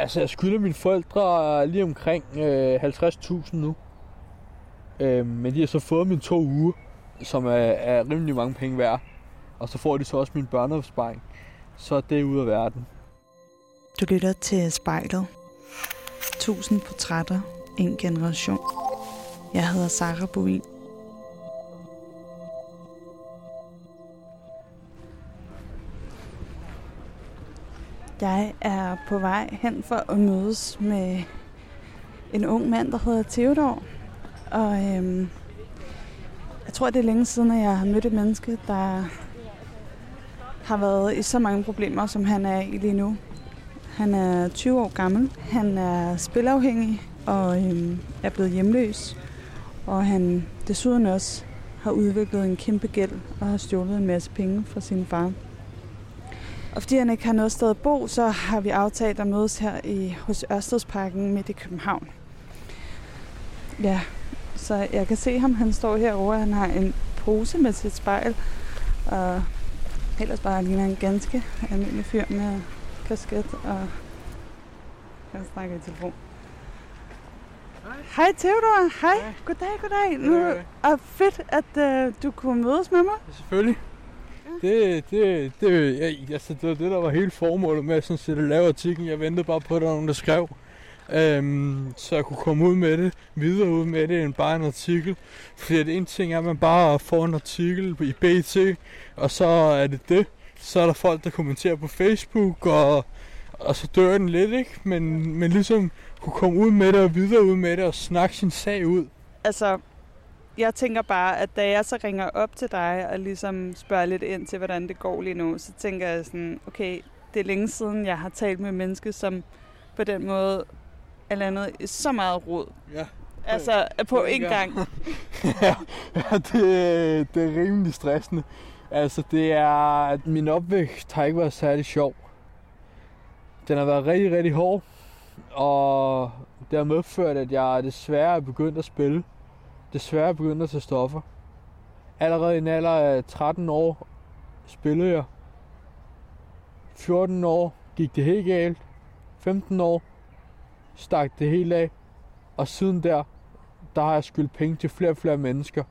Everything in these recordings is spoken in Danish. Altså, jeg skylder mine forældre lige omkring 50.000 nu. Men de har så fået mine 2 uger, som er rimelig mange penge værd. Og så får de så også min børneopsparing. Så det er ude af verden. Du lytter til Spejlet. 1000 portrætter. En generation. Jeg hedder Sarah Bovin. Jeg er på vej hen for at mødes med en ung mand, der hedder Theodor. Og jeg tror, det er længe siden, at jeg har mødt et menneske, der har været i så mange problemer, som han er i lige nu. Han er 20 år gammel, han er spilafhængig og er blevet hjemløs. Og han desuden også har udviklet en kæmpe gæld og har stjålet en masse penge fra sin far. Og fordi han ikke har noget sted at bo, så har vi aftalt at mødes her hos Ørstedsparken midt i København. Ja, så jeg kan se ham. Han står herovre. Han har en pose med sit spejl. Og ellers bare ligner en ganske almindelig fyr med kasket. Og jeg snakker i telefon. Hej Theodor. Hej. Goddag. Og fedt, at du kunne mødes med mig. Ja, selvfølgelig. Det var det, der var hele formålet med sådan set at lave artiklen. Jeg ventede bare på, at der var nogen, der skrev. Så jeg kunne komme ud med det, videre ud med det, end bare en artikel. Fordi det ene ting er, at man bare får en artikel i BT, og så er det. Så er der folk, der kommenterer på Facebook, og så dør den lidt, ikke? Men ligesom kunne komme ud med det og videre ud med det og snakke sin sag ud. Altså... Jeg tænker bare, at da jeg så ringer op til dig og ligesom spørger lidt ind til, hvordan det går lige nu, så tænker jeg sådan, okay, det er længe siden, jeg har talt med mennesker, som på den måde er landet i så meget rod. Ja. Altså på én gang. Ja, det er rimelig stressende. Altså det er, at min opvækst har ikke været særlig sjov. Den har været rigtig, rigtig hård, og det har medført, at jeg desværre er begyndt at spille. Desværre begyndte at tage stoffer. Allerede i en alder af 13 år spillede jeg. 14 år gik det helt galt. 15 år stak det helt af. Og siden der har jeg skyldt penge til flere og flere mennesker.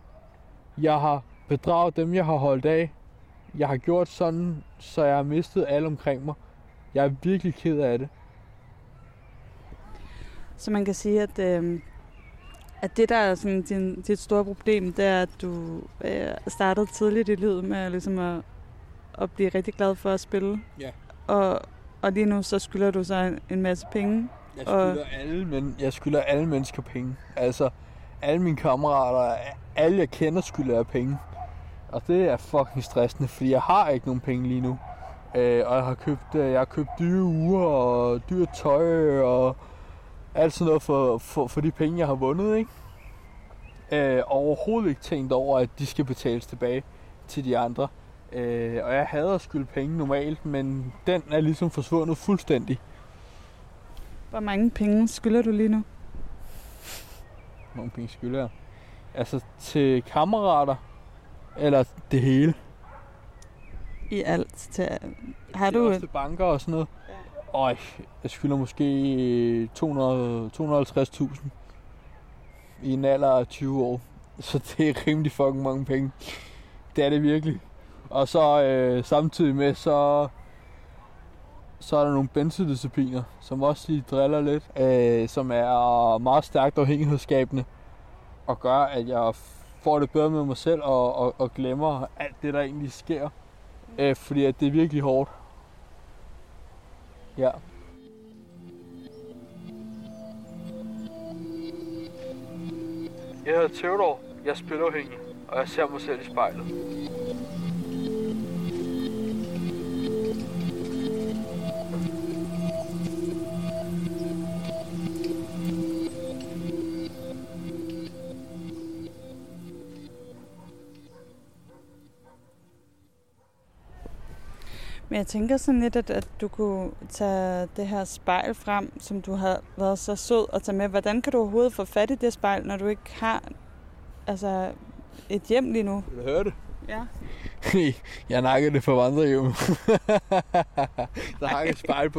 Jeg har bedraget dem, jeg har holdt af. Jeg har gjort sådan, så jeg har mistet alle omkring mig. Jeg er virkelig ked af det. Så man kan sige, at... At det, der er sådan dit store problem, det er, at du startede tidligt i livet med ligesom at blive rigtig glad for at spille. Ja. Og lige nu så skylder du så en masse penge. Jeg skylder alle mennesker penge. Altså alle mine kammerater, alle jeg kender skylder jeg penge. Og det er fucking stressende, fordi jeg har ikke nogen penge lige nu. Og jeg har købt dyre uger og dyre tøj og... alt sådan noget for de penge, jeg har vundet, ikke? Overhovedet ikke tænkt over, at de skal betales tilbage til de andre. Og jeg hader at skylde penge normalt, men den er ligesom forsvundet fuldstændig. Hvor mange penge skylder du lige nu? Hvor mange penge skylder jeg? Altså til kammerater, eller det hele? I alt? Har du også til banker og sådan noget? Ja. Øj, jeg skylder måske 250.000 i en alder af 20 år. Så det er rimelig fucking mange penge. Det er det virkelig. Og så samtidig med, så er der nogle benzodiazepiner, som også lige driller lidt. Som er meget stærkt afhængighedsskabende. Og gør, at jeg får det bedre med mig selv og glemmer alt det, der egentlig sker. Fordi at det er virkelig hårdt. Ja. Jeg hedder Theodor, jeg er spilafhængig, og jeg ser mig selv i spejlet. Men jeg tænker sådan lidt, at du kunne tage det her spejl frem, som du har været så sød at tage med. Hvordan kan du overhovedet få fat i det spejl, når du ikke har altså, et hjem lige nu? Vil du høre det? Ja. Jeg nakkede det for vandrehjem. Der hang et spejl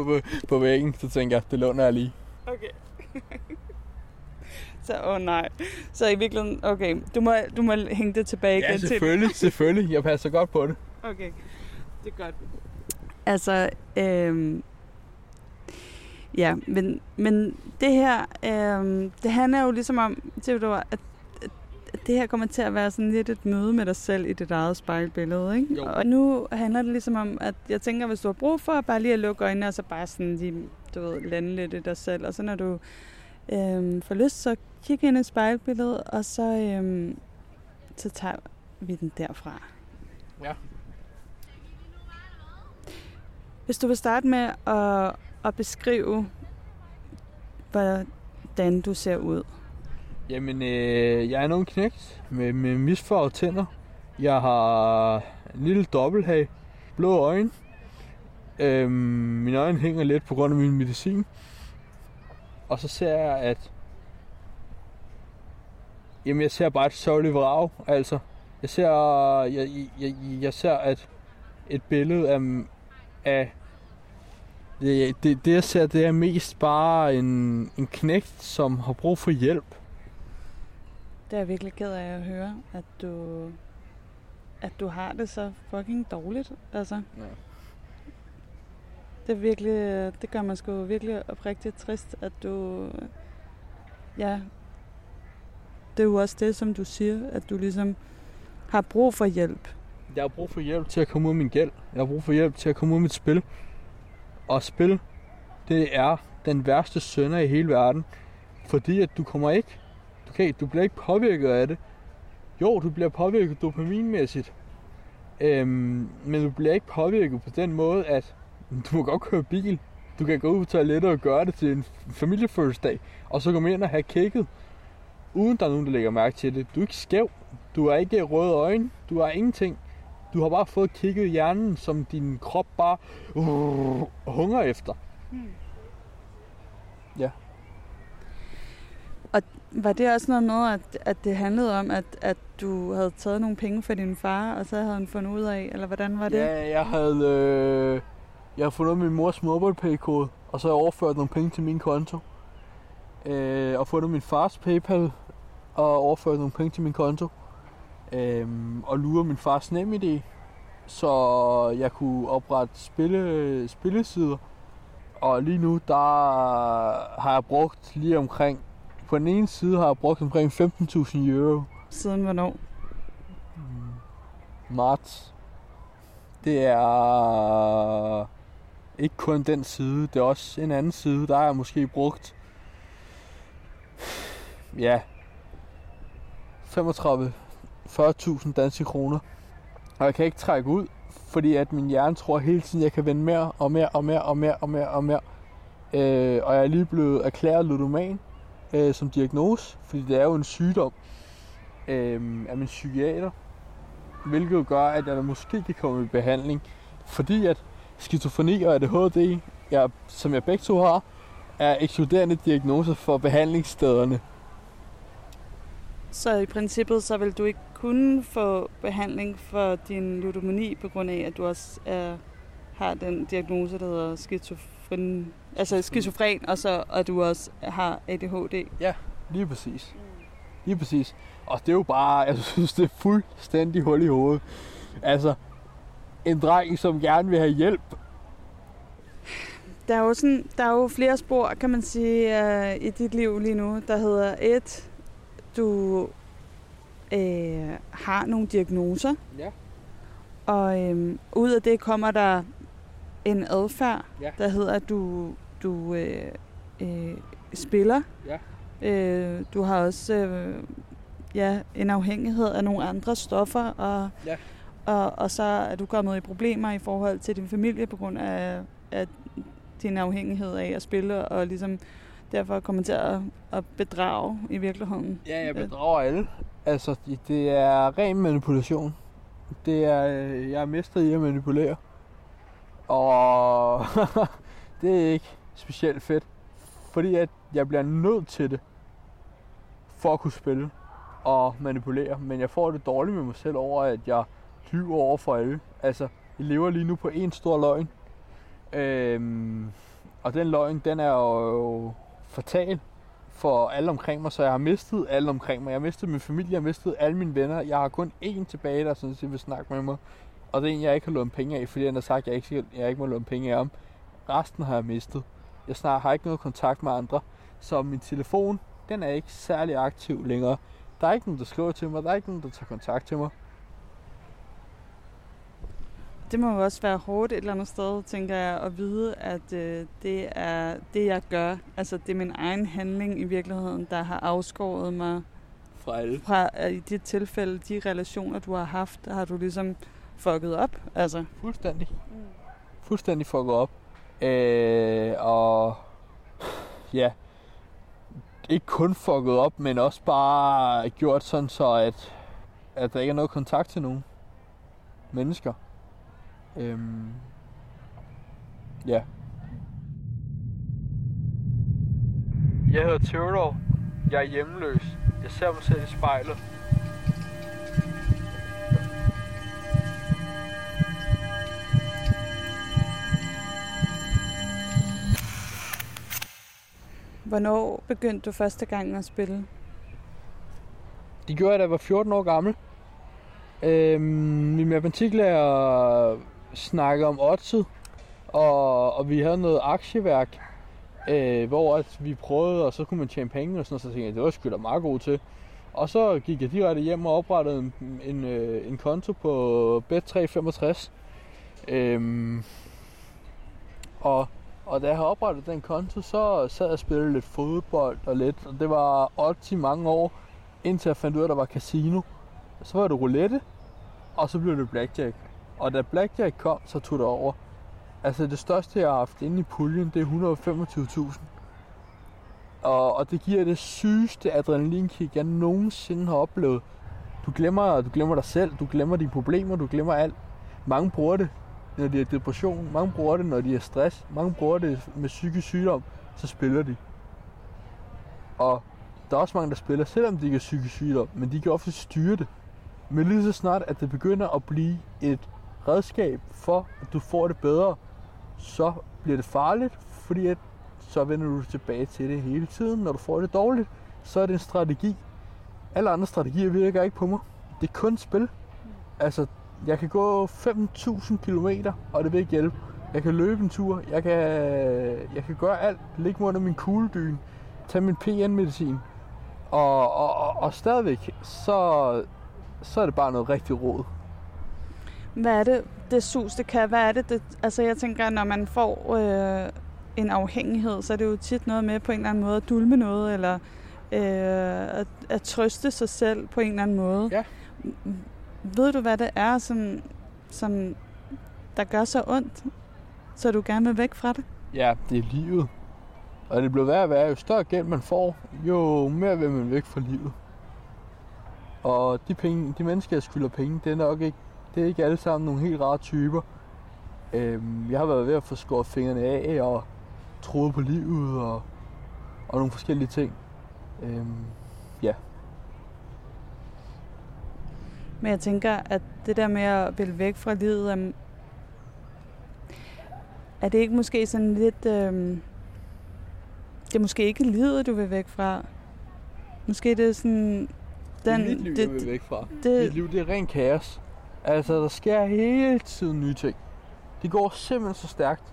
på væggen, så tænker jeg, det låner jeg lige. Okay. Så, nej. Så i virkeligheden, okay, du må hænge det tilbage igen til. Ja, selvfølgelig. Jeg passer godt på det. Okay, det er godt. Altså, ja, men det her, det handler jo ligesom om, Theodor, at det her kommer til at være sådan lidt et møde med dig selv i dit eget spejlbillede, ikke? Jo. Og nu handler det ligesom om, at jeg tænker, hvis du har brug for bare lige at lukke øjnene, og så bare sådan lige, du ved, lande lidt i dig selv, og så når du får lyst, så kig ind i spejlbilledet, og så tager vi den derfra. Ja. Hvis du vil starte med at beskrive, hvordan du ser ud. Jamen, jeg er nogen knægt med misfarvede tænder. Jeg har en lille dobbelthage, blå øjne. Mine øjne hænger lidt på grund af min medicin. Og så ser jeg, at jamen, jeg ser bare et sørgeligt vrag, altså. Jeg ser, at et billede af det jeg ser, det er mest bare en knægt, som har brug for hjælp. Det er jeg virkelig ked af at høre, at du har det så fucking dårligt, altså. Ja. Det er virkelig, det gør mig sgu virkelig oprigtigt trist, at du, ja, det er jo også det, som du siger, at du ligesom har brug for hjælp. Jeg har brug for hjælp til at komme ud af min gæld. Jeg har brug for hjælp til at komme ud af mit spil. Og spil, det er den værste synder i hele verden, fordi at du bliver ikke påvirket af det. Jo, du bliver påvirket dopaminmæssigt, men du bliver ikke påvirket på den måde, at du må godt køre bil. Du kan gå ud på toilettet og gøre det til en familiefødselsdag, og så komme ind og have kækket, uden der er nogen, der lægger mærke til det. Du er ikke skæv, du er ikke røde øjne, du har ingenting. Du har bare fået kigget i hjernen, som din krop bare hunger efter. Hmm. Ja. Og var det også noget med, at det handlede om, at du havde taget nogle penge fra din far, og så havde han fundet ud af, eller hvordan var det? Ja, jeg havde fundet min mors MobilePay-kode, og så havde jeg overført nogle penge til min konto. Og fundet min fars PayPal, og overført nogle penge til min konto. Og lurer min fars NemID, så jeg kunne oprette spillesider. Og lige nu, der har jeg brugt lige omkring, på den ene side har jeg brugt omkring 15.000 euro. Siden hvornår? Marts. Det er ikke kun den side, det er også en anden side, der har jeg måske brugt, ja, 40.000 danske kroner. Og jeg kan ikke trække ud, fordi at min hjerne tror hele tiden, jeg kan vende mere og mere. Og jeg er lige blevet erklæret ludoman som diagnose, fordi det er jo en sygdom af min psykiater, hvilket gør, at jeg måske kan komme i behandling, fordi at skizofreni og ADHD, som jeg begge to har, er ekskluderende diagnoser for behandlingsstederne. Så i princippet, så vil du ikke kunne få behandling for din ludomani, på grund af, at du også har den diagnose, der hedder skizofren, og så at du også har ADHD. Ja, lige præcis. Lige præcis. Og det er jo bare, jeg synes, det er fuldstændig hul i hovedet. Altså, en dreng, som gerne vil have hjælp. Der er jo flere spor, kan man sige, i dit liv lige nu, der hedder et... Du har nogle diagnoser, ja. Og ud af det kommer der en adfærd, ja, der hedder, at du spiller. Ja. Du har også en afhængighed af nogle andre stoffer, og, ja, og så er du kommet i problemer i forhold til din familie på grund af din afhængighed af at spille, og ligesom... Derfor kommer til at bedrage i virkeligheden. Ja, jeg bedrager alle. Altså, det er ren manipulation. Det er, jeg er mester i at manipulere. Og det er ikke specielt fedt. Fordi at jeg bliver nødt til det, for at kunne spille og manipulere. Men jeg får det dårligt med mig selv over, at jeg lyver over for alle. Altså, vi lever lige nu på en stor løgn. Og den løgn, den er jo fatal for alle omkring mig, så jeg har mistet alle omkring mig. Jeg har mistet min familie, jeg har mistet alle mine venner. Jeg har kun én tilbage, der sådan set vil snakke med mig. Og det er en, jeg ikke har lånt penge af, fordi han har sagt, jeg ikke må låne penge af om. Resten har jeg mistet. Jeg snart har ikke noget kontakt med andre, så min telefon, den er ikke særlig aktiv længere. Der er ikke nogen, der skriver til mig, der er ikke nogen, der tager kontakt til mig. Det må jo også være hårdt et eller andet sted, tænker jeg, at vide, at det er det, jeg gør. Altså, det er min egen handling i virkeligheden, der har afskåret mig fra i det tilfælde, de relationer, du har haft, har du ligesom fucket op, altså. Fuldstændig. Fuldstændig fucket op. Og ja, ikke kun fucket op, men også bare gjort sådan så, at der ikke er noget kontakt til nogen mennesker. Ja. Jeg hedder Theodor. Jeg er hjemløs. Jeg ser mig selv i spejlet. Hvornår begyndte du første gang at spille? Det gjorde jeg, da jeg var 14 år gammel. Min matematiklærer snakkede om oddset, og vi havde noget aktieværk, hvor at vi prøvede, og så kunne man tjene penge og sådan noget, så tænkte jeg, det var sgu da meget god til. Og så gik jeg direkte hjem og oprettede en konto på Bet365. Og da jeg havde oprettet den konto, så sad jeg og spillede lidt fodbold og det var 8-10 mange år, indtil jeg fandt ud af, at der var casino. Så var det roulette, og så blev det blackjack. Og da blackjack kom, så tog det over. Altså det største, jeg har haft inde i puljen, det er 125.000. Og det giver det sygeste adrenalinkick, jeg nogensinde har oplevet. Du glemmer dig selv, du glemmer dine problemer, du glemmer alt. Mange bruger det, når de er depression. Mange bruger det, når de er stress. Mange bruger det med psykisk sygdom, så spiller de. Og der er også mange, der spiller, selvom de ikke er psykisk sygdom, men de kan ofte styre det. Men lige så snart, at det begynder at blive et redskab for, at du får det bedre, så bliver det farligt, fordi at så vender du tilbage til det hele tiden. Når du får det dårligt, så er det en strategi. Alle andre strategier virker ikke på mig. Det er kun spil. Altså, jeg kan gå 5.000 kilometer, og det vil ikke hjælpe. Jeg kan løbe en tur, jeg kan gøre alt, ligge mig under min kugledyne, tage min PN-medicin, og stadigvæk, så er det bare noget rigtig rod. Hvad er det sus, det kan? Hvad er det? Altså jeg tænker, når man får en afhængighed, så er det jo tit noget med på en eller anden måde at dulme noget, eller at trøste sig selv på en eller anden måde. Ja. Ved du, hvad det er, som der gør så ondt, så du gerne vil væk fra det? Ja, det er livet. Og det bliver værre og værre. Jo større gæld man får, jo mere vil man væk fra livet. Og de mennesker, jeg skylder penge, det er ikke alle sammen nogle helt rare typer. Jeg har været ved at få skåret fingrene af og troet på livet og nogle forskellige ting. Ja. Men jeg tænker, at det der med at vælge væk fra livet, er det ikke måske sådan lidt... Det er måske ikke livet, du vil væk fra. Måske det er sådan... Mit liv, jeg vil væk fra. Mit liv, det er rent kaos. Altså, der sker hele tiden nye ting. Det går simpelthen så stærkt.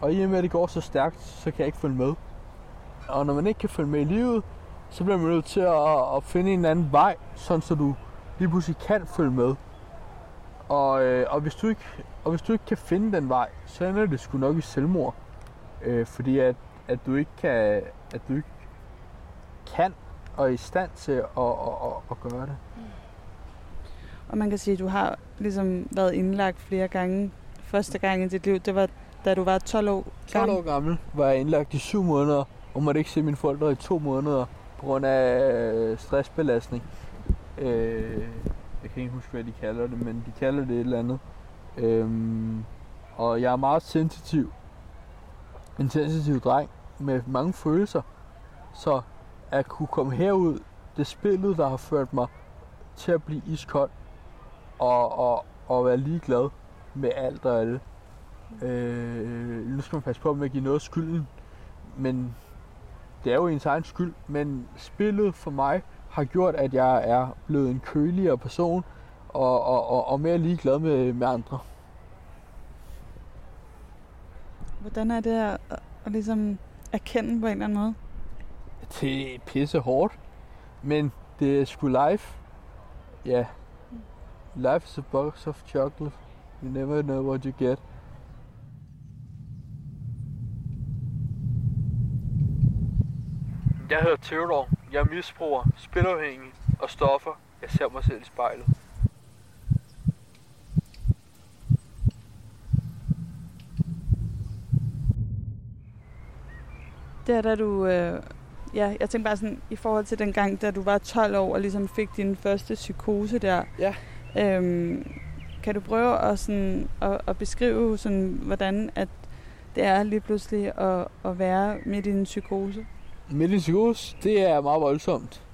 Og i og med, at det går så stærkt, så kan jeg ikke følge med. Og når man ikke kan følge med i livet, så bliver man nødt til at finde en anden vej, sådan så du lige pludselig kan følge med. Og hvis du ikke kan finde den vej, så ender det sgu nok i selvmord. Fordi at du ikke kan... At du ikke kan og er i stand til at gøre det. Og man kan sige, at du har ligesom været indlagt flere gange. Første gang i dit liv, det var da du var 12 år gammel. 12 år gammel var jeg indlagt i 7 måneder, og måtte ikke se mine forældre i 2 måneder på grund af stressbelastning. Jeg kan ikke huske, hvad de kalder det, men de kalder det et eller andet. Og jeg er meget sensitiv. En sensitiv dreng med mange følelser. Så at kunne komme herud, det spillet, der har ført mig til at blive iskold, og, og, og være ligeglad med alt og alle. Nu skal man passe på med at give noget skylden, men det er jo ens egen skyld, men spillet for mig har gjort, at jeg er blevet en køligere person og mere ligeglad med andre. Hvordan er det at ligesom erkende på en eller anden måde? Det er pisse hårdt, men det er sgu life. Ja. Yeah. Life is a box of chocolate. You never know what you get. Jeg hedder Theodor. Jeg er misbruger, spilafhængig og stoffer. Jeg ser mig selv i spejlet. Det er da du... Ja, jeg tænkte bare sådan, i forhold til den gang, da du var 12 år og ligesom fik din første psykose der. Ja. Kan du prøve at, sådan, at beskrive, sådan, hvordan at det er lige pludselig at være midt i en psykose? Midt i en psykose, det er meget voldsomt.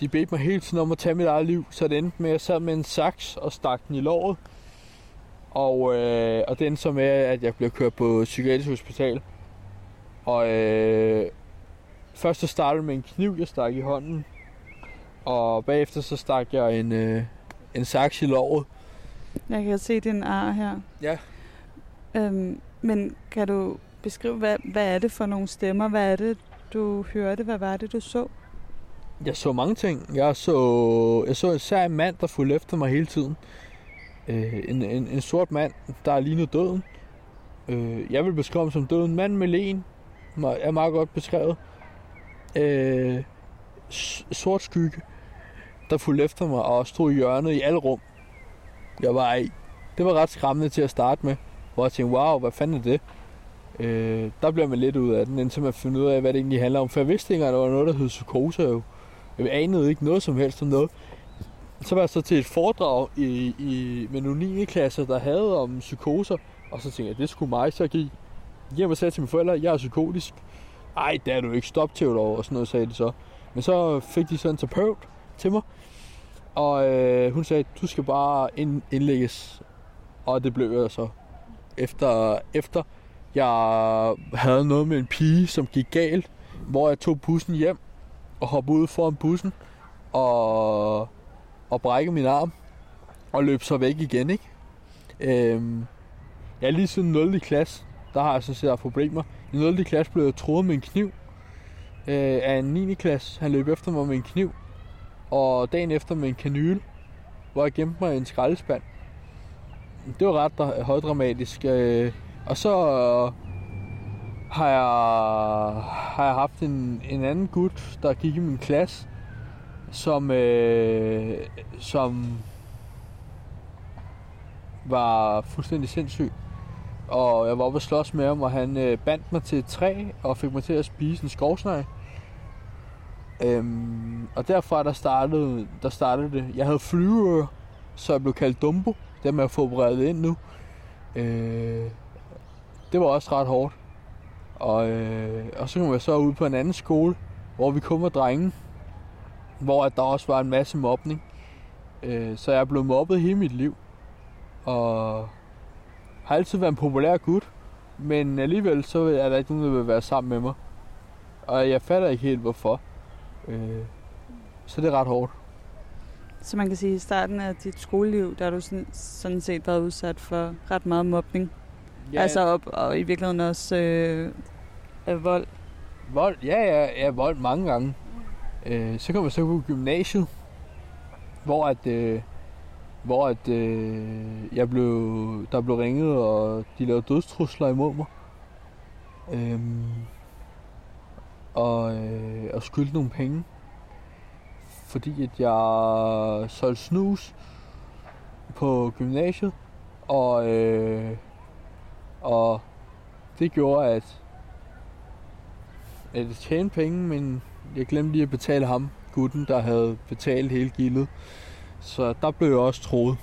De bedte mig hele tiden om at tage mit eget liv, så det endte med, at jeg sad med en saks og stak den i låret. Og det endte så med, at jeg blev kørt på psykiatrisk hospital. Først så startede med en kniv, jeg stak i hånden, og bagefter så stak jeg en saks i låret. Jeg kan se din ar her. Ja. Men kan du beskrive, hvad er det for nogle stemmer? Hvad er det, du hørte? Hvad var det, du så? Jeg så mange ting. Jeg så især en mand, der fulgte efter mig hele tiden. En sort mand, der lignede døden. Jeg vil beskrive ham som døden. Mand med len er meget godt beskrevet. Sort skygge, der fulgte efter mig og stod i hjørnet i alle rum, jeg var i. Det var ret skræmmende til at starte med, hvor jeg tænkte, wow, hvad fanden er det? Der bliver man lidt ud af den, indtil man finder ud af, hvad det egentlig handler om. For jeg vidste ikke, at der var noget, der hed psykose. Jo. Jeg anede ikke noget som helst om noget. Så var jeg så til et foredrag med nogle 9. klasser, der havde om psykoser. Og så tænkte jeg, det skulle mig så give. Jeg sagde til mine forældre, jeg er psykotisk. Ej, det er du ikke, stop Theodor, og sådan noget sagde de så. Men så fik de sådan en terapeut til mig. Og hun sagde, du skal bare indlægges. Og det blev jeg så. Efter jeg havde noget med en pige, som gik galt. Hvor jeg tog bussen hjem og hoppede ud foran bussen. Og brækkede min arm. Og løb så væk igen, ikke? Jeg lige siden 0. klasse, der har jeg sådan set haft problemer. I 0. klasse blev jeg truet med en kniv. Af en 9. klasse, han løb efter mig med en kniv. Og dagen efter med en kanyle, hvor jeg gemte mig i en skraldespand. Det var ret højdramatisk. Og så har jeg haft en anden gut, der gik i min klasse, som var fuldstændig sindssyg. Og jeg var oppe og slås med ham, og han bandt mig til et træ og fik mig til at spise en skovsnegle. Og derfra der startede det. Jeg havde flyveører, så jeg blev kaldt Dumbo. Dem er jeg fået opereret ind nu. Det var også ret hårdt. Og så kom jeg så ud på en anden skole, hvor vi kun var drenge. Hvor der også var en masse mobning. Så jeg blev mobbet hele mit liv. Og... Jeg har altid været en populær gut, men alligevel så er der ikke nogen, der vil være sammen med mig. Og jeg fatter ikke helt, hvorfor. Så det er ret hårdt. Så man kan sige, at i starten af dit skoleliv, der har du sådan set været udsat for ret meget mobning. Ja, altså op, og i virkeligheden også vold. Vold? Ja, jeg er vold mange gange. Så kom jeg så på gymnasiet, hvor der blev ringet, og de lavede dødstrusler imod mig. Og skyldte nogle penge, fordi at jeg solgte snus på gymnasiet, og det gjorde, at jeg tjente penge, men jeg glemte lige at betale ham, gutten, der havde betalt hele gildet. Så der blev jeg også troet.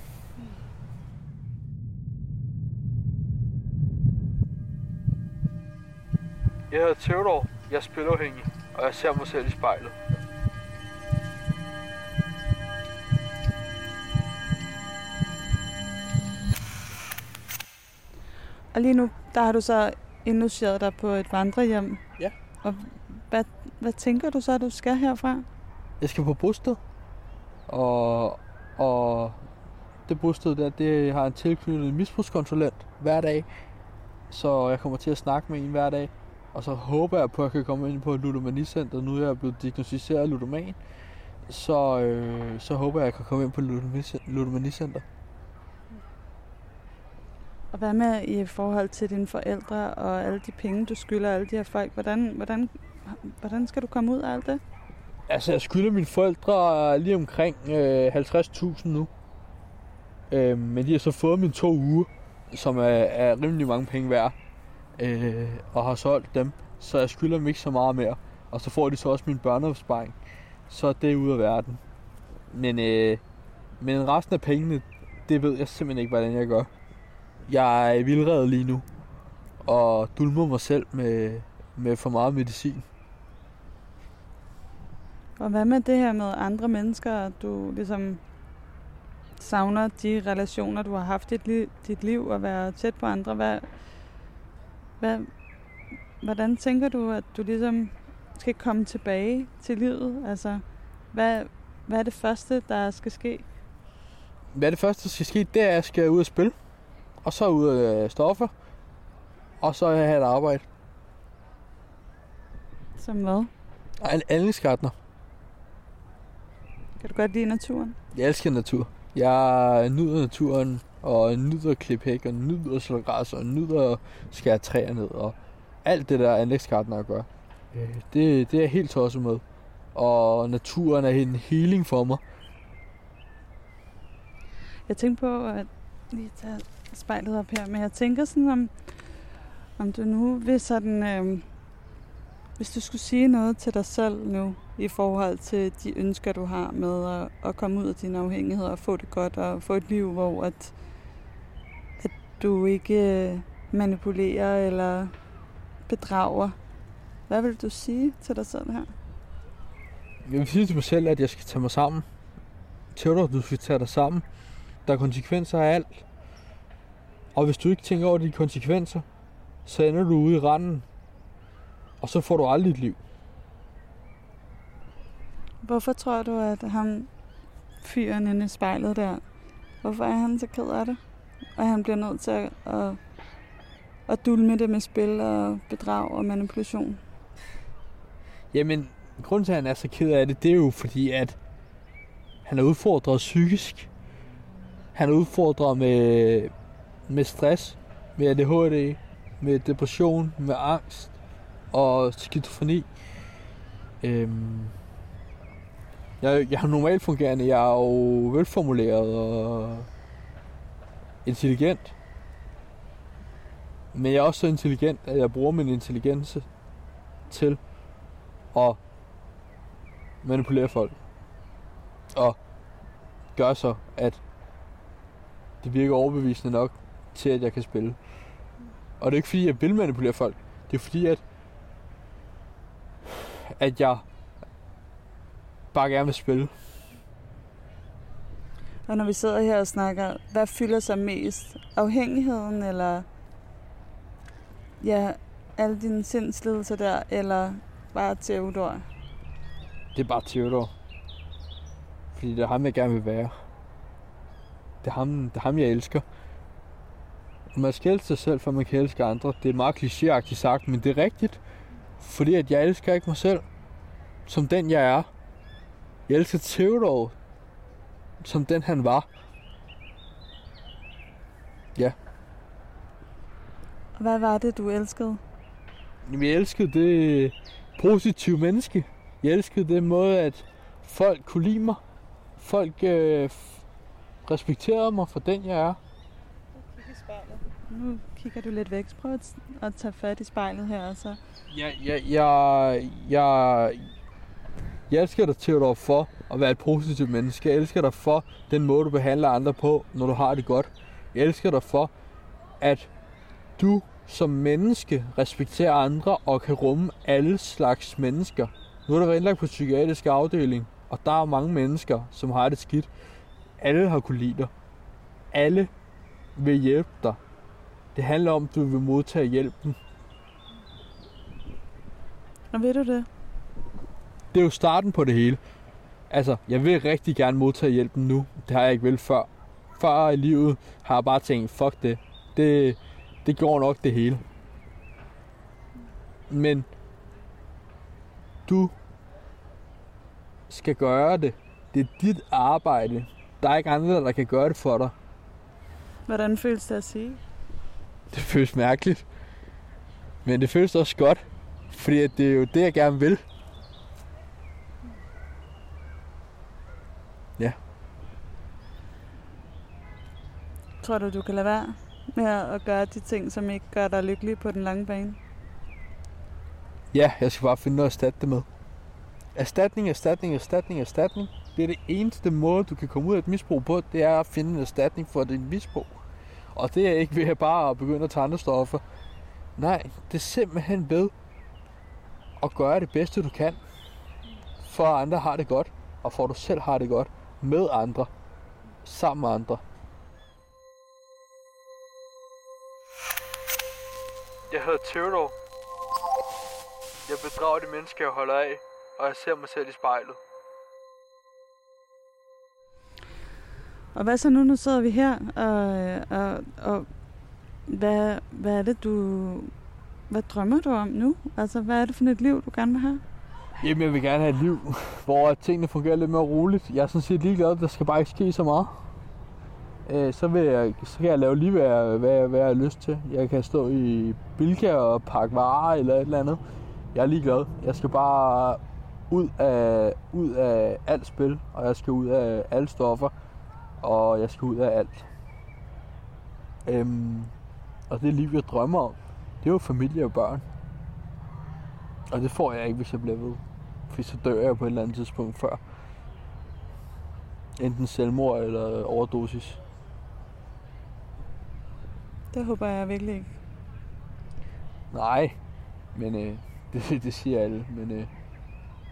Jeg hedder Theodor, jeg er spilafhængig, og jeg ser mig selv i spejlet. Og lige nu, der har du så indlogeret dig på et vandrehjem. Ja. Og hvad tænker du så, at du skal herfra? Jeg skal på bosted. Og det bosted der, det har en tilknyttet misbrugskonsulent hver dag. Så jeg kommer til at snakke med en hver dag. Og så håber jeg på, at jeg kan komme ind på et ludomanicenter. Nu er jeg blevet diagnosticeret ludoman. Så håber jeg, at jeg kan komme ind på et ludomanicenter. Og hvad med i forhold til dine forældre og alle de penge, du skylder alle de her folk? Hvordan skal du komme ud af alt det? Altså, jeg skylder mine forældre lige omkring 50.000 nu. Men de har så fået mine 2 uger, som er rimelig mange penge værd. Og har solgt dem, så jeg skylder dem ikke så meget mere. Og så får de så også min børneopsparing. Så det er ude af verden. Men resten af pengene, det ved jeg simpelthen ikke, hvordan jeg gør. Jeg er vildredet lige nu, og dulmer mig selv med for meget medicin. Og hvad med det her med andre mennesker, du ligesom savner de relationer, du har haft i dit liv, og være tæt på andre? Hvordan tænker du, at du ligesom skal komme tilbage til livet? Altså, hvad er det første, der skal ske? Hvad er det første, der skal ske? Det er, at jeg skal ud og spille. Og så ud af stoffer. Og så have et arbejde. Som hvad? Og en anlægsgartner. Kan du godt lide naturen? Jeg elsker natur. Jeg nyder naturen, og nyder at klippe hæk, og nyder at slå græs, og nyder at skære træer ned, og alt det der anlægsgartner gør. Det er jeg helt tosset med. Og naturen er en healing for mig. Jeg tænkte på at lige tage spejlet op her, men jeg tænker sådan om du nu vil sådan, hvis du skulle sige noget til dig selv nu, i forhold til de ønsker, du har med at komme ud af din afhængighed og få det godt og få et liv, hvor at du ikke manipulerer eller bedrager. Hvad vil du sige til dig selv her? Jeg vil sige til mig selv, at jeg skal tage mig sammen. Theodor, du skal tage dig sammen. Der er konsekvenser af alt. Og hvis du ikke tænker over de konsekvenser, så ender du ude i randen. Og så får du aldrig et liv. Hvorfor tror du, at ham fyren inde i spejlet der, hvorfor er han så ked af det? Og han bliver nødt til at dulme det med spil og bedrag og manipulation? Jamen, grunden til, at han er så ked af det, det er jo fordi, at han er udfordret psykisk. Han er udfordret med stress, med ADHD, med depression, med angst og skizofreni. Jeg er normalt fungerende, jeg er jo velformuleret og intelligent. Men jeg er også så intelligent, at jeg bruger min intelligens til at manipulere folk. Og gør så, at det virker overbevisende nok til, at jeg kan spille. Og det er ikke fordi, jeg vil manipulere folk. Det er fordi, at jeg bare gerne vil spille. Og når vi sidder her og snakker, hvad fylder sig mest? Afhængigheden, eller ja, alle dine sindslidelser der, eller bare Theodor? Det er bare Theodor. Fordi det er ham, jeg gerne vil være. Det er ham, jeg elsker. Man skal elske sig selv, for man kan elske andre. Det er meget klichéagtigt sagt, men det er rigtigt. Fordi at jeg elsker ikke mig selv, som den jeg er. Jeg elsker Theodor, som den han var. Ja. Hvad var det, du elskede? Jamen, jeg elskede det positive menneske. Jeg elskede den måde, at folk kunne lide mig. Folk respekterede mig for den, jeg er. Nu kigger du lidt væk. Prøv at tage fat i spejlet her. Altså. Jeg elsker dig, Theodor, for at være et positivt menneske. Jeg elsker dig for den måde, du behandler andre på, når du har det godt. Jeg elsker dig for, at du som menneske respekterer andre og kan rumme alle slags mennesker. Nu er du indlagt på psykiatrisk afdeling, og der er mange mennesker, som har det skidt. Alle har kunnet lide dig. Alle vil hjælpe dig. Det handler om, at du vil modtage hjælpen. Og ved du det? Det er jo starten på det hele. Altså, jeg vil rigtig gerne modtage hjælpen nu. Det har jeg ikke vel før. Før i livet har jeg bare tænkt, fuck det. Det går nok det hele. Men du skal gøre det. Det er dit arbejde. Der er ikke andre, der kan gøre det for dig. Hvordan føles det at sige? Det føles mærkeligt. Men det føles også godt. Fordi det er jo det, jeg gerne vil. Ja. Tror du, du kan lade være med at gøre de ting, som ikke gør dig lykkelig på den lange bane? Ja, jeg skal bare finde noget at erstatte det med. Erstatning. Det er det eneste måde, du kan komme ud af et misbrug på, det er at finde en erstatning for dit misbrug. Og det er ikke ved at bare begynde at tage andre stoffer. Nej, det er simpelthen ved at gøre det bedste, du kan, for at andre har det godt, og for at du selv har det godt med andre, sammen med andre. Jeg hedder Theodor. Jeg bedrager de mennesker, jeg holder af, og jeg ser mig selv i spejlet. Og hvad så nu? Nu sidder vi her, og hvad er det, hvad drømmer du om nu? Altså, hvad er det for et liv, du gerne vil have? Jamen, jeg vil gerne have et liv, hvor tingene fungerer lidt mere roligt. Jeg er sådan set ligeglad, der skal bare ikke ske så meget. Så kan jeg lave lige, hvad jeg har lyst til. Jeg kan stå i Bilka og pakke varer eller et eller andet. Jeg er ligeglad. Jeg skal bare ud af alt spil, og jeg skal ud af alle stoffer, og jeg skal ud af alt. Og det liv, jeg drømmer om, det er jo familie og børn. Og det får jeg ikke, hvis jeg bliver ved. For så dør jeg på et eller andet tidspunkt før. Enten selvmord eller overdosis. Det håber jeg virkelig ikke. Nej, men det siger alle. Men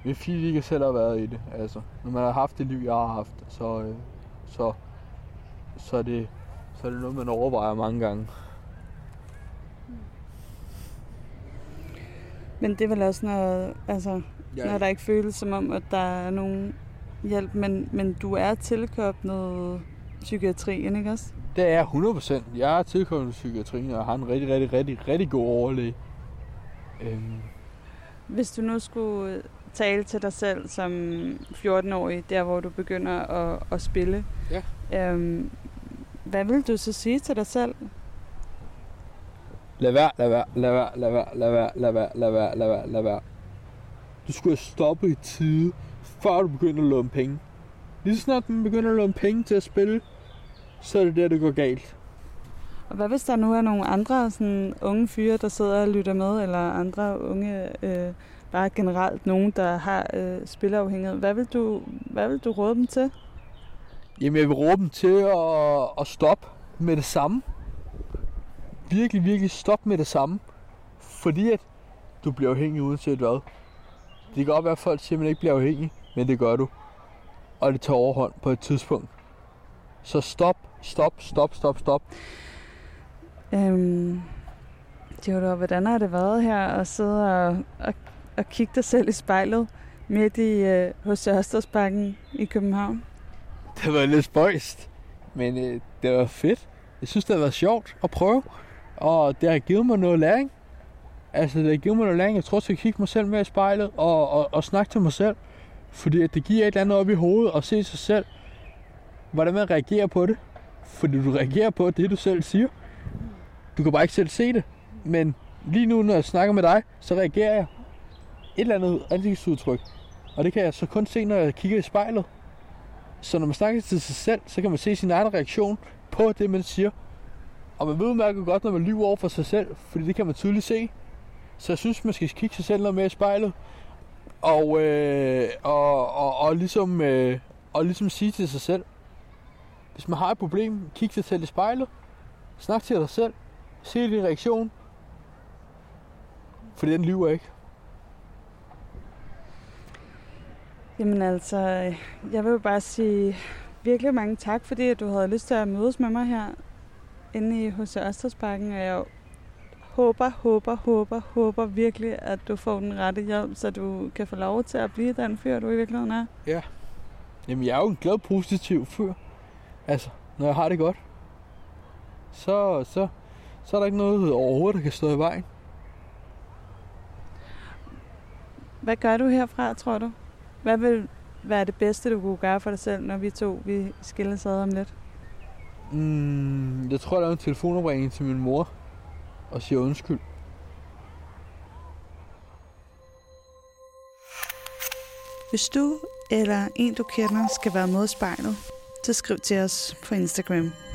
det er fordi, vi ikke selv har været i det. Altså, når man har haft det liv, jeg har haft, så er det noget, man overvejer mange gange. Men det er vel også noget, altså, ja. Når der ikke føles som om, at der er nogen hjælp, men du er tilkoblet psykiatrien, ikke også? Det er 100%. Jeg er tilkoblet psykiatrien, og har en rigtig god overlæge. Hvis du nu skulle tale til dig selv som 14-årig, der hvor du begynder at spille, ja. Hvad vil du så sige til dig selv? Lad være. Du skulle have stoppet i tide, før du begynder at låne penge. Lige så snart man begynder at låne penge til at spille, så er det der, det går galt. Og hvad hvis der nu er nogle andre sådan, unge fyre, der sidder og lytter med, eller andre unge, bare generelt nogen, der har spilafhængighed? Hvad vil du råde dem til? Jamen, jeg vil råde dem til at stoppe med det samme. Virkelig stop med det samme. Fordi at du bliver afhængig uanset hvad. Det kan godt være, at folk siger, at man ikke bliver afhængig, men det gør du. Og det tager overhånd på et tidspunkt. Så stop. Theodor, hvordan har det været her at sidde og kigge dig selv i spejlet midt i H.C. Ørstedsparken i København? Det var lidt spøjst, men det var fedt. Jeg synes, det har været sjovt at prøve. Og det har givet mig noget læring. Jeg tror, at jeg kigge mig selv med i spejlet og snakke til mig selv. Fordi det giver et eller andet op i hovedet og se sig selv. Hvordan man reagerer på det. Fordi du reagerer på det, du selv siger. Du kan bare ikke selv se det. Men lige nu, når jeg snakker med dig, så reagerer jeg et eller andet ansigtsudtryk. Og det kan jeg så kun se, når jeg kigger i spejlet. Så når man snakker til sig selv, så kan man se sin egen reaktion på det, man siger. Og man udmærker godt, når man lyver over for sig selv, fordi det kan man tydeligt se. Så jeg synes, man skal kigge sig selv noget mere i spejlet. Og ligesom sige til sig selv, hvis man har et problem, kig sig selv i spejlet. Snak til dig selv. Se din reaktion. For den lyver ikke. Jamen altså, jeg vil jo bare sige virkelig mange tak, fordi du havde lyst til at mødes med mig her. inde i H.C. Ørstedsparken, og jeg håber virkelig, at du får den rette hjælp, så du kan få lov til at blive den fyr, du i virkeligheden er. Ja. Jamen, jeg er jo en glad, positiv fyr. Altså, når jeg har det godt, så er der ikke noget overhovedet, der kan stå i vejen. Hvad gør du herfra, tror du? Hvad vil være det bedste, du kunne gøre for dig selv, når vi skilles ad om lidt? Jeg tror, der er en telefonopringning til min mor og siger undskyld. Hvis du eller en, du kender, skal være med i spejlet, så skriv til os på Instagram.